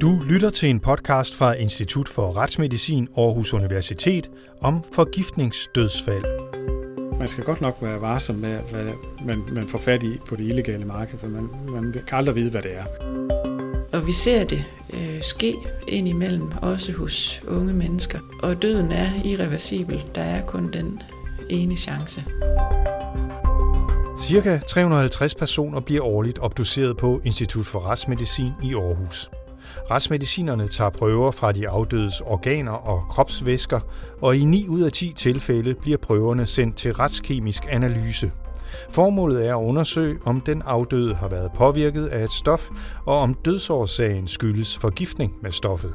Du lytter til en podcast fra Institut for Retsmedicin Aarhus Universitet om forgiftningsdødsfald. Man skal godt nok være varsom med, hvad man får fat i på det illegale marked, for man kan aldrig vide, hvad det er. Og vi ser det ske indimellem, også hos unge mennesker. Og døden er irreversibel. Der er kun den ene chance. Cirka 350 personer bliver årligt obduceret på Institut for Retsmedicin i Aarhus. Retsmedicinerne tager prøver fra de afdødes organer og kropsvæsker, og i 9 ud af 10 tilfælde bliver prøverne sendt til retskemisk analyse. Formålet er at undersøge, om den afdøde har været påvirket af et stof, og om dødsårsagen skyldes forgiftning med stoffet.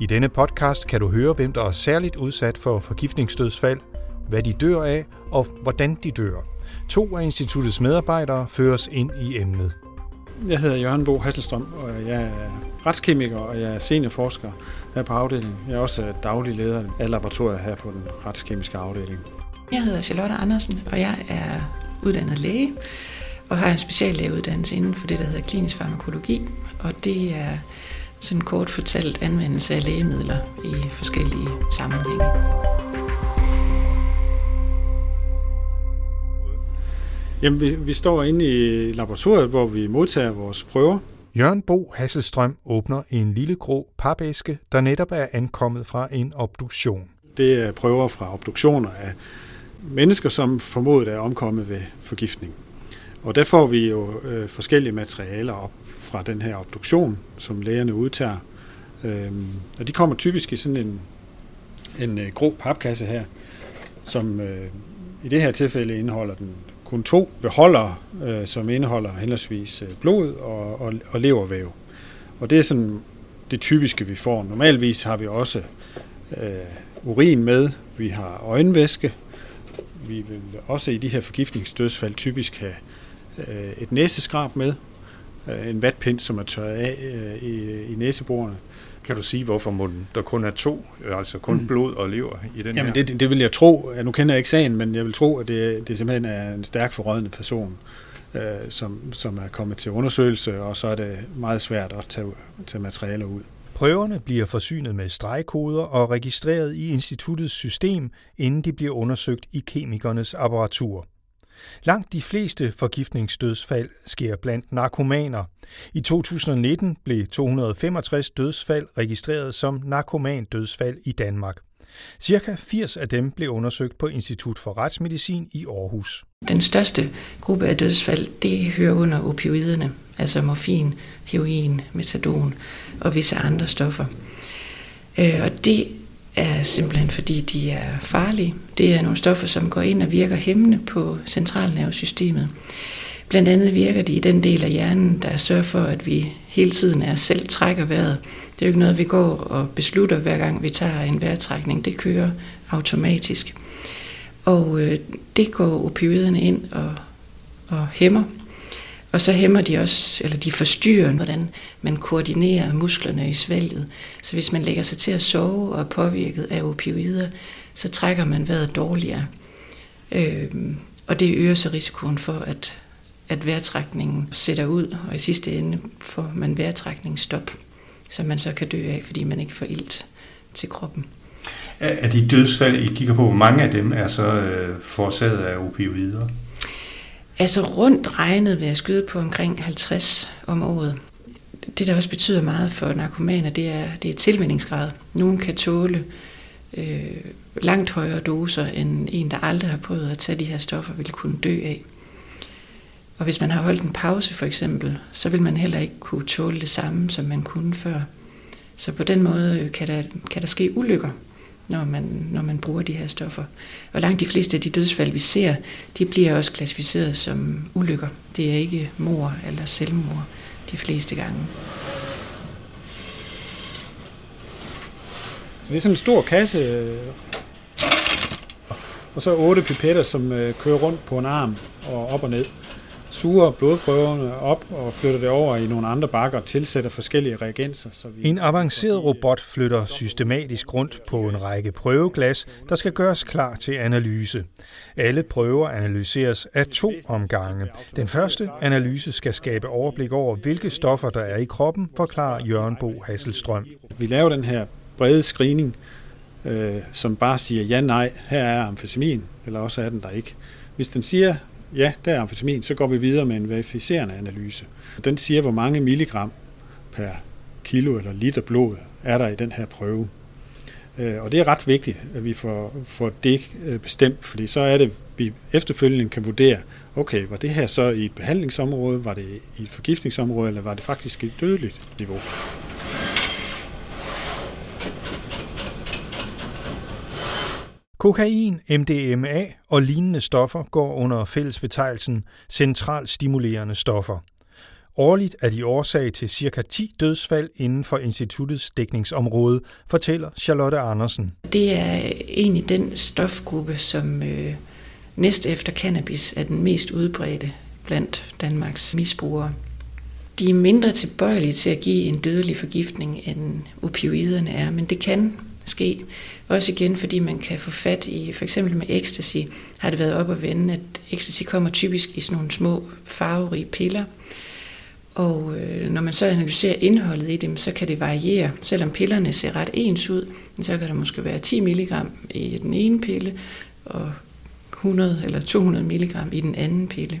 I denne podcast kan du høre, hvem der er særligt udsat for forgiftningsdødsfald, hvad de dør af og hvordan de dør. 2 af instituttets medarbejdere føres ind i emnet. Jeg hedder Jørgen Bo Hasselstrøm, og jeg er retskemiker, og jeg er seniorforsker her på afdelingen. Jeg er også daglig leder af laboratoriet her på den retskemiske afdeling. Jeg hedder Charlotte Andersen, og jeg er uddannet læge og har en speciallægeuddannelse inden for det, der hedder klinisk farmakologi. Og det er sådan kort fortalt anvendelse af lægemidler i forskellige sammenhænge. Jamen, vi står inde i laboratoriet, hvor vi modtager vores prøver. Jørgen Bo Hasselstrøm åbner en lille grå papæske, der netop er ankommet fra en obduktion. Det er prøver fra obduktioner af mennesker, som formodet er omkommet ved forgiftning. Og der får vi jo forskellige materialer op fra den her obduktion, som lægerne udtager. Og de kommer typisk i sådan en grå papkasse her, som i det her tilfælde indeholder den kun 2 beholdere, som indeholder henholdsvis blod og levervæv. Og det er sådan det typiske, vi får. Normalvis har vi også urin med, vi har øjenvæske, vi vil også i de her forgiftningsdødsfald typisk have et næseskrab med, en vatpind, som er tørret af i næseborene. Kan du sige, hvorfor munden? Der kun er 2, altså kun blod og lever i den. Jamen her? Det vil jeg tro. Nu kender jeg ikke sagen, men jeg vil tro, at det simpelthen er en stærk forrådende person, som er kommet til undersøgelse, og så er det meget svært at tage materialer ud. Prøverne bliver forsynet med stregkoder og registreret i instituttets system, inden de bliver undersøgt i kemikernes apparatur. Langt de fleste forgiftningsdødsfald sker blandt narkomaner. I 2019 blev 265 dødsfald registreret som narkomandødsfald i Danmark. Cirka 80 af dem blev undersøgt på Institut for Retsmedicin i Aarhus. Den største gruppe af dødsfald, det hører under opioiderne, altså morfin, heroin, metadon og visse andre stoffer. Og det er simpelthen fordi de er farlige. Det er nogle stoffer, som går ind og virker hæmmende på centralnervesystemet. Blandt andet virker de i den del af hjernen, der sørger for, at vi hele tiden selv trækker vejret. Det er jo ikke noget, vi går og beslutter, hver gang vi tager en vejrtrækning. Det kører automatisk. Og det går opioiderne ind og hæmmer. Og så hæmmer de også, eller de forstyrrer, hvordan man koordinerer musklerne i svælget. Så hvis man lægger sig til at sove og er påvirket af opioider, så trækker man vejret dårligere. Og det øger så risikoen for, at vejrtrækningen sætter ud, og i sidste ende får man vejrtrækningsstop, som man så kan dø af, fordi man ikke får ilt til kroppen. Er de dødsfald, I kigger på, hvor mange af dem er så forårsaget af opioider? Altså rundt regnet vil jeg skyde på omkring 50 om året. Det, der også betyder meget for narkomaner, det er tilvændingsgrad. Nogen kan tåle langt højere doser, end en, der aldrig har prøvet at tage de her stoffer, vil kunne dø af. Og hvis man har holdt en pause for eksempel, så vil man heller ikke kunne tåle det samme, som man kunne før. Så på den måde kan der ske ulykker, når man bruger de her stoffer. Og langt de fleste af de dødsfald, vi ser, de bliver også klassificeret som ulykker. Det er ikke mord eller selvmord de fleste gange. Så det er sådan en stor kasse, og så 8 pipetter, som kører rundt på en arm og op og ned. suger blodprøverne op og flytter det over i nogle andre bakker og tilsætter forskellige reagenser. En avanceret robot flytter systematisk rundt på en række prøveglas, der skal gøres klar til analyse. Alle prøver analyseres af 2 omgange. Den første analyse skal skabe overblik over, hvilke stoffer der er i kroppen, forklarer Jørgen Bo Hasselstrøm. Vi laver den her brede screening, som bare siger ja, nej, her er amfetamin, eller også er den der ikke. Hvis den siger, ja, der er amfetamin, så går vi videre med en verificerende analyse. Den siger, hvor mange milligram per kilo eller liter blod er der i den her prøve. Og det er ret vigtigt, at vi får det bestemt, fordi så er det, at vi efterfølgende kan vurdere, okay, var det her så i et behandlingsområde, var det i et forgiftningsområde, eller var det faktisk et dødeligt niveau? Kokain, MDMA og lignende stoffer går under fællesbetegnelsen centralstimulerende stoffer. Årligt er de årsag til ca. 10 dødsfald inden for instituttets dækningsområde, fortæller Charlotte Andersen. Det er egentlig den stofgruppe, som næst efter cannabis er den mest udbredte blandt Danmarks misbrugere. De er mindre tilbøjelige til at give en dødelig forgiftning, end opioiderne er, men det kan ske. Også igen, fordi man kan få fat i, for eksempel med ecstasy, har det været op at vende, at ecstasy kommer typisk i sådan nogle små farverige piller. Og når man så analyserer indholdet i dem, så kan det variere. Selvom pillerne ser ret ens ud, så kan der måske være 10 mg i den ene pille, og 100 eller 200 mg i den anden pille.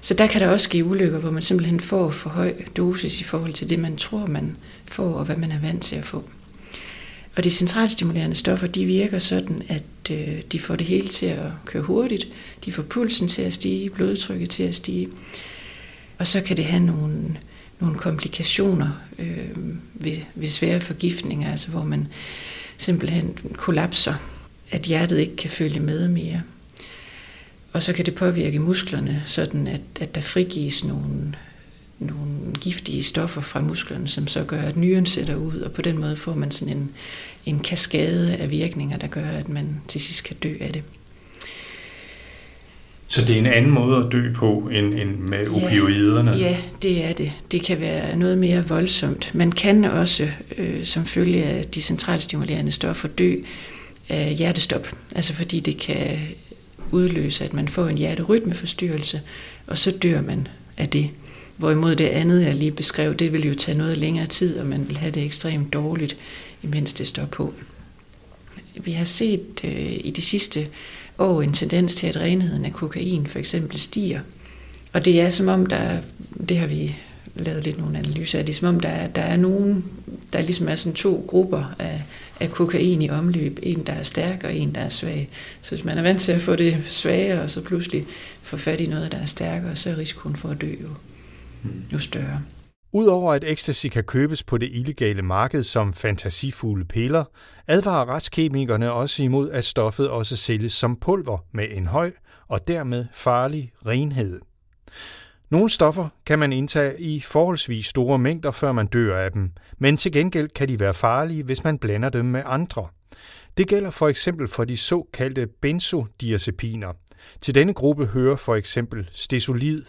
Så der kan der også ske ulykker, hvor man simpelthen får for høj dosis i forhold til det, man tror, man får, og hvad man er vant til at få. Og de centralstimulerende stoffer, de virker sådan, at de får det hele til at køre hurtigt. De får pulsen til at stige, blodtrykket til at stige. Og så kan det have nogle komplikationer ved svære forgiftninger, altså hvor man simpelthen kollapser, at hjertet ikke kan følge med mere. Og så kan det påvirke musklerne, sådan at der frigives nogle giftige stoffer fra musklerne, som så gør, at nyren sætter ud, og på den måde får man sådan en kaskade af virkninger, der gør, at man til sidst kan dø af det. Så det er en anden måde at dø på, end med opioiderne? Ja, det er det. Det kan være noget mere voldsomt. Man kan også, som følge af de centralstimulerende stoffer, dø af hjertestop. Altså fordi det kan udløse, at man får en hjerterytmeforstyrrelse, og så dør man af det. Hvorimod det andet, jeg lige beskrev, det vil jo tage noget længere tid, og man vil have det ekstremt dårligt, imens det står på. Vi har set i de sidste år en tendens til, at renheden af kokain for eksempel stiger. Og det er som om, det har vi lavet lidt nogle analyser af, det er som om, der er nogen, der ligesom er sådan 2 grupper af kokain i omløb. En, der er stærk, og en, der er svag. Så hvis man er vant til at få det svagere, og så pludselig får fat i noget, der er stærkere, så er risikoen for at dø jo større. Udover at ecstasy kan købes på det illegale marked som fantasifulde piller, advarer retskemikerne også imod, at stoffet også sælges som pulver med en høj og dermed farlig renhed. Nogle stoffer kan man indtage i forholdsvis store mængder, før man dør af dem, men til gengæld kan de være farlige, hvis man blander dem med andre. Det gælder for eksempel for de såkaldte benzodiazepiner. Til denne gruppe hører for eksempel stesolid.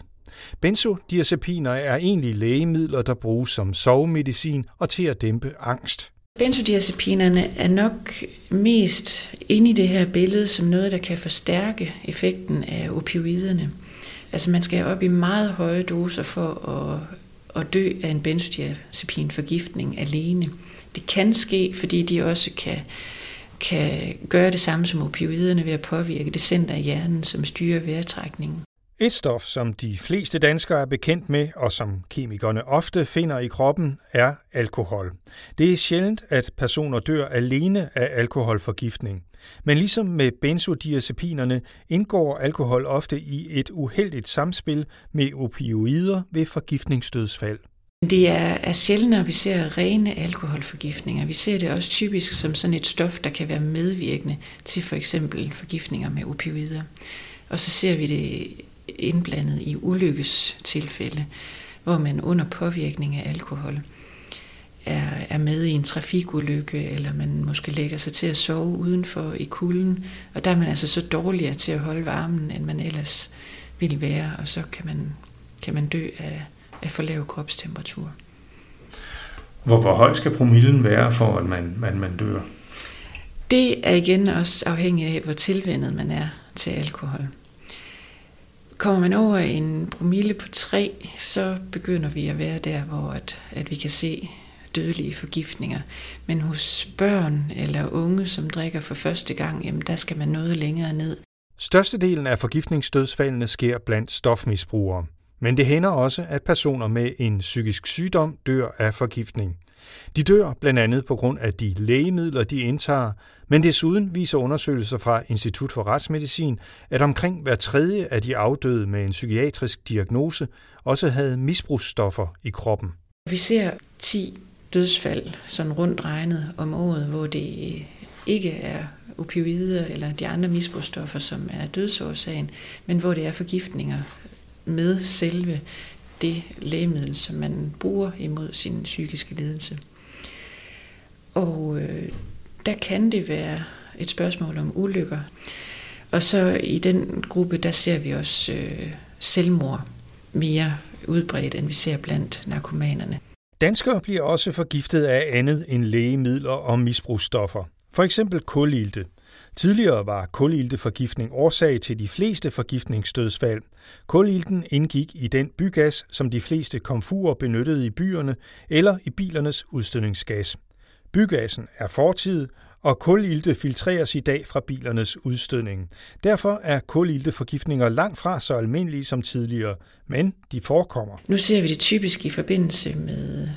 Benzodiazepiner er egentlig lægemidler, der bruges som sovemedicin og til at dæmpe angst. Benzodiazepinerne er nok mest inde i det her billede som noget, der kan forstærke effekten af opioiderne. Altså man skal op i meget høje doser for at dø af en benzodiazepinforgiftning alene. Det kan ske, fordi de også kan gøre det samme som opioiderne ved at påvirke det center i hjernen, som styrer vejrtrækningen. Et stof, som de fleste danskere er bekendt med, og som kemikerne ofte finder i kroppen, er alkohol. Det er sjældent, at personer dør alene af alkoholforgiftning. Men ligesom med benzodiazepinerne indgår alkohol ofte i et uheldigt samspil med opioider ved forgiftningsdødsfald. Det er sjældent, når vi ser rene alkoholforgiftninger. Vi ser det også typisk som sådan et stof, der kan være medvirkende til for eksempel forgiftninger med opioider. Og så ser vi det indblandet i ulykkestilfælde, hvor man under påvirkning af alkohol er med i en trafikulykke, eller man måske lægger sig til at sove udenfor i kulden, og der er man altså så dårligere til at holde varmen, end man ellers vil være, og så kan man dø af for lav kropstemperatur. Hvor høj skal promillen være, for at man dør? Det er igen også afhængigt af, hvor tilvænnet man er til alkohol. Kommer man over en promille på 3, så begynder vi at være der, hvor at vi kan se dødelige forgiftninger. Men hos børn eller unge, som drikker for første gang, jamen der skal man noget længere ned. Størstedelen af forgiftningsdødsfaldene sker blandt stofmisbrugere. Men det hænder også, at personer med en psykisk sygdom dør af forgiftning. De dør blandt andet på grund af de lægemidler, de indtager, men desuden viser undersøgelser fra Institut for Retsmedicin, at omkring hver tredje af de afdøde med en psykiatrisk diagnose også havde misbrugsstoffer i kroppen. Vi ser 10 dødsfald sådan rundt regnet om året, hvor det ikke er opioider eller de andre misbrugsstoffer, som er dødsårsagen, men hvor det er forgiftninger med selve det lægemiddel, som man bruger imod sin psykiske lidelse. Og der kan det være et spørgsmål om ulykker. Og så i den gruppe, der ser vi også selvmord mere udbredt, end vi ser blandt narkomanerne. Danskere bliver også forgiftet af andet end lægemidler og misbrugsstoffer. For eksempel kulilte. Tidligere var kulilteforgiftning årsag til de fleste forgiftningsdødsfald. Kulilten indgik i den bygas, som de fleste komfurer benyttede i byerne eller i bilernes udstødningsgas. Bygassen er fortid, og kulilte filtreres i dag fra bilernes udstødning. Derfor er kulilteforgiftninger langt fra så almindelige som tidligere, men de forekommer. Nu ser vi det typisk i forbindelse med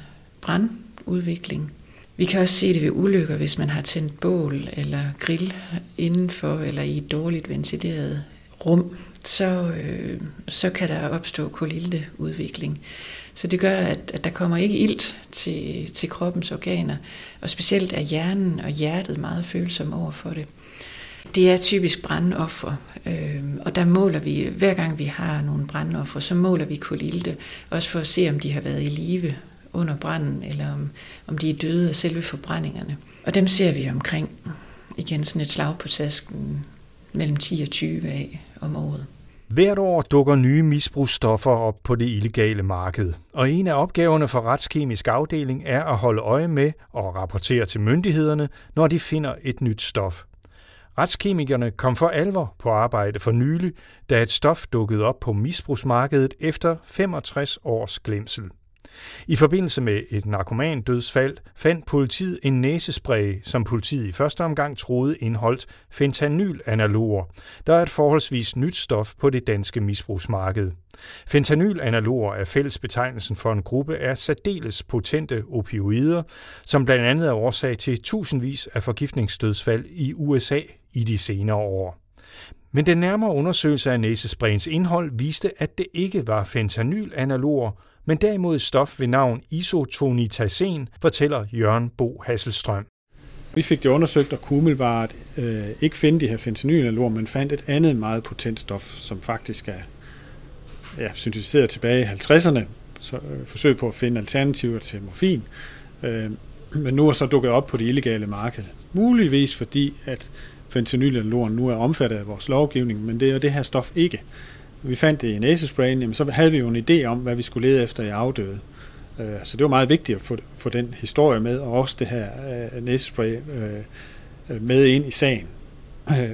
brandudvikling. Vi kan også se det ved ulykker, hvis man har tændt bål eller grill indenfor eller i et dårligt ventileret rum, så kan der opstå kulilteudvikling. Så det gør, at der kommer ikke ilt til kroppens organer, og specielt er hjernen og hjertet meget følsomme over for det. Det er typisk brandoffer, og der måler vi, hver gang vi har nogle brandoffer, så måler vi kulilte, også for at se, om de har været i live under branden, eller om de er døde af selve forbrændingerne. Og dem ser vi omkring, igen sådan et slag på tasken, mellem 10 og 20 af om året. Hvert år dukker nye misbrugsstoffer op på det illegale marked, og en af opgaverne for Retskemisk Afdeling er at holde øje med og rapportere til myndighederne, når de finder et nyt stof. Retskemikerne kom for alvor på arbejde for nylig, da et stof dukkede op på misbrugsmarkedet efter 65 års glemsel. I forbindelse med et narkomandødsfald fandt politiet en næsespray, som politiet i første omgang troede indeholdt fentanyl-analoger, der er et forholdsvis nyt stof på det danske misbrugsmarked. Fentanyl-analoger er fællesbetegnelsen for en gruppe af særdeles potente opioider, som blandt andet er årsag til tusindvis af forgiftningsdødsfald i USA i de senere år. Men den nærmere undersøgelse af næsesprayens indhold viste, at det ikke var fentanyl-analoger, men derimod stof ved navn isotonitazin, fortæller Jørgen Bo Hasselstrøm. Vi fik det undersøgt og kunne umiddelbart ikke finde de her fentanyl-analoger, men fandt et andet meget potent stof, som faktisk er syntetiseret tilbage i 50'erne. Så forsøg på at finde alternativer til morfin, men nu er så dukket op på det illegale marked. Muligvis fordi, at fentanyl-analogen nu er omfattet af vores lovgivning, men det er jo det her stof ikke. Vi fandt det i næsesprayen, så havde vi jo en idé om, hvad vi skulle lede efter i afdøde. Så det var meget vigtigt at få den historie med, og også det her næsespray med ind i sagen.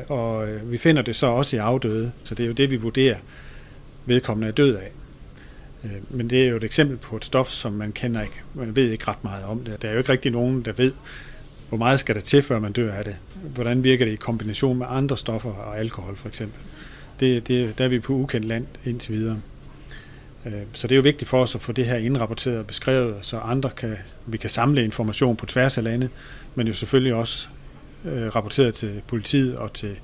Og vi finder det så også i afdøde, så det er jo det, vi vurderer vedkommende er død af. Men det er jo et eksempel på et stof, som man kender ikke. Man ved ikke ret meget om det. Der er jo ikke rigtig nogen, der ved, hvor meget skal der til, før man dør af det. Hvordan virker det i kombination med andre stoffer og alkohol for eksempel. Der er vi på ukendt land indtil videre. Så det er jo vigtigt for os at få det her indrapporteret og beskrevet, så vi kan samle information på tværs af landet, men jo selvfølgelig også rapporteret til politiet og til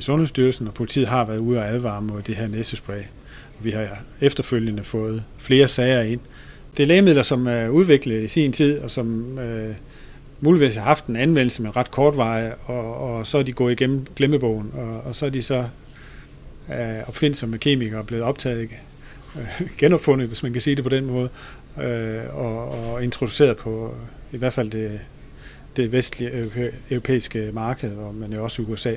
Sundhedsstyrelsen, og politiet har været ude og advare mod det her næsespray. Vi har efterfølgende fået flere sager ind. Det er lægemidler, som er udviklet i sin tid, og som muligvis har haft en anvendelse med ret kort veje, og så er de gået igennem glemmebogen, og så er de så opfindsomme kemikere er blevet optaget, genopfundet, hvis man kan sige det på den måde, og introduceret på i hvert fald det vestlige europæiske marked, og men jo også USA.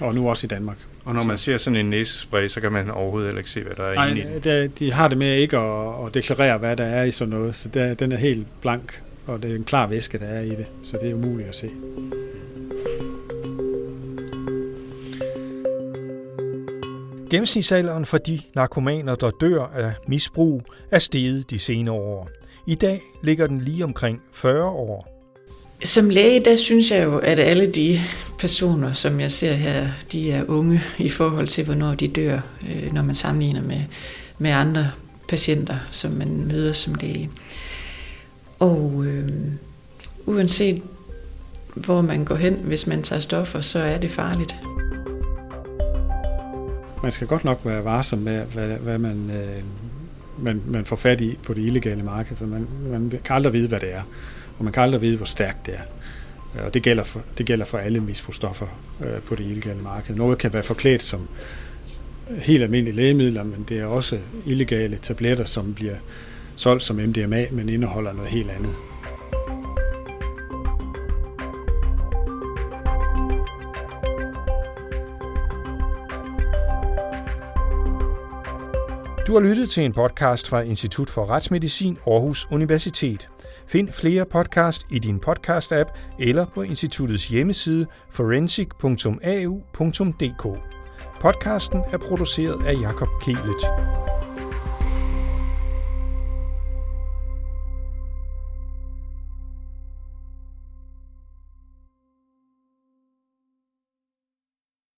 og nu også i Danmark. Og når man ser sådan en næsespray, så kan man overhovedet ikke se, hvad der er inde i den. Nej, de har det med ikke at deklarere, hvad der er i sådan noget, så den er helt blank, og det er en klar væske, der er i det, så det er umuligt at se. Gennemsnitsalderen for de narkomaner, der dør af misbrug, er steget de senere år. I dag ligger den lige omkring 40 år. Som læge, der synes jeg jo, at alle de personer, som jeg ser her, de er unge i forhold til, hvornår de dør, når man sammenligner med andre patienter, som man møder som læge. Og uanset hvor man går hen, hvis man tager stoffer, så er det farligt. Man skal godt nok være varsom med, hvad man får fat i på det illegale marked, for man kan aldrig vide, hvad det er. Og man kan aldrig vide, hvor stærkt det er. Og det gælder for alle misbrugsstoffer på det illegale marked. Noget kan være forklædt som helt almindelige lægemidler, men det er også illegale tabletter, som bliver solgt som MDMA, men indeholder noget helt andet. Du har lyttet til en podcast fra Institut for Retsmedicin Aarhus Universitet. Find flere podcast i din podcast-app eller på instituttets hjemmeside forensic.au.dk. Podcasten er produceret af Jakob Kjeld.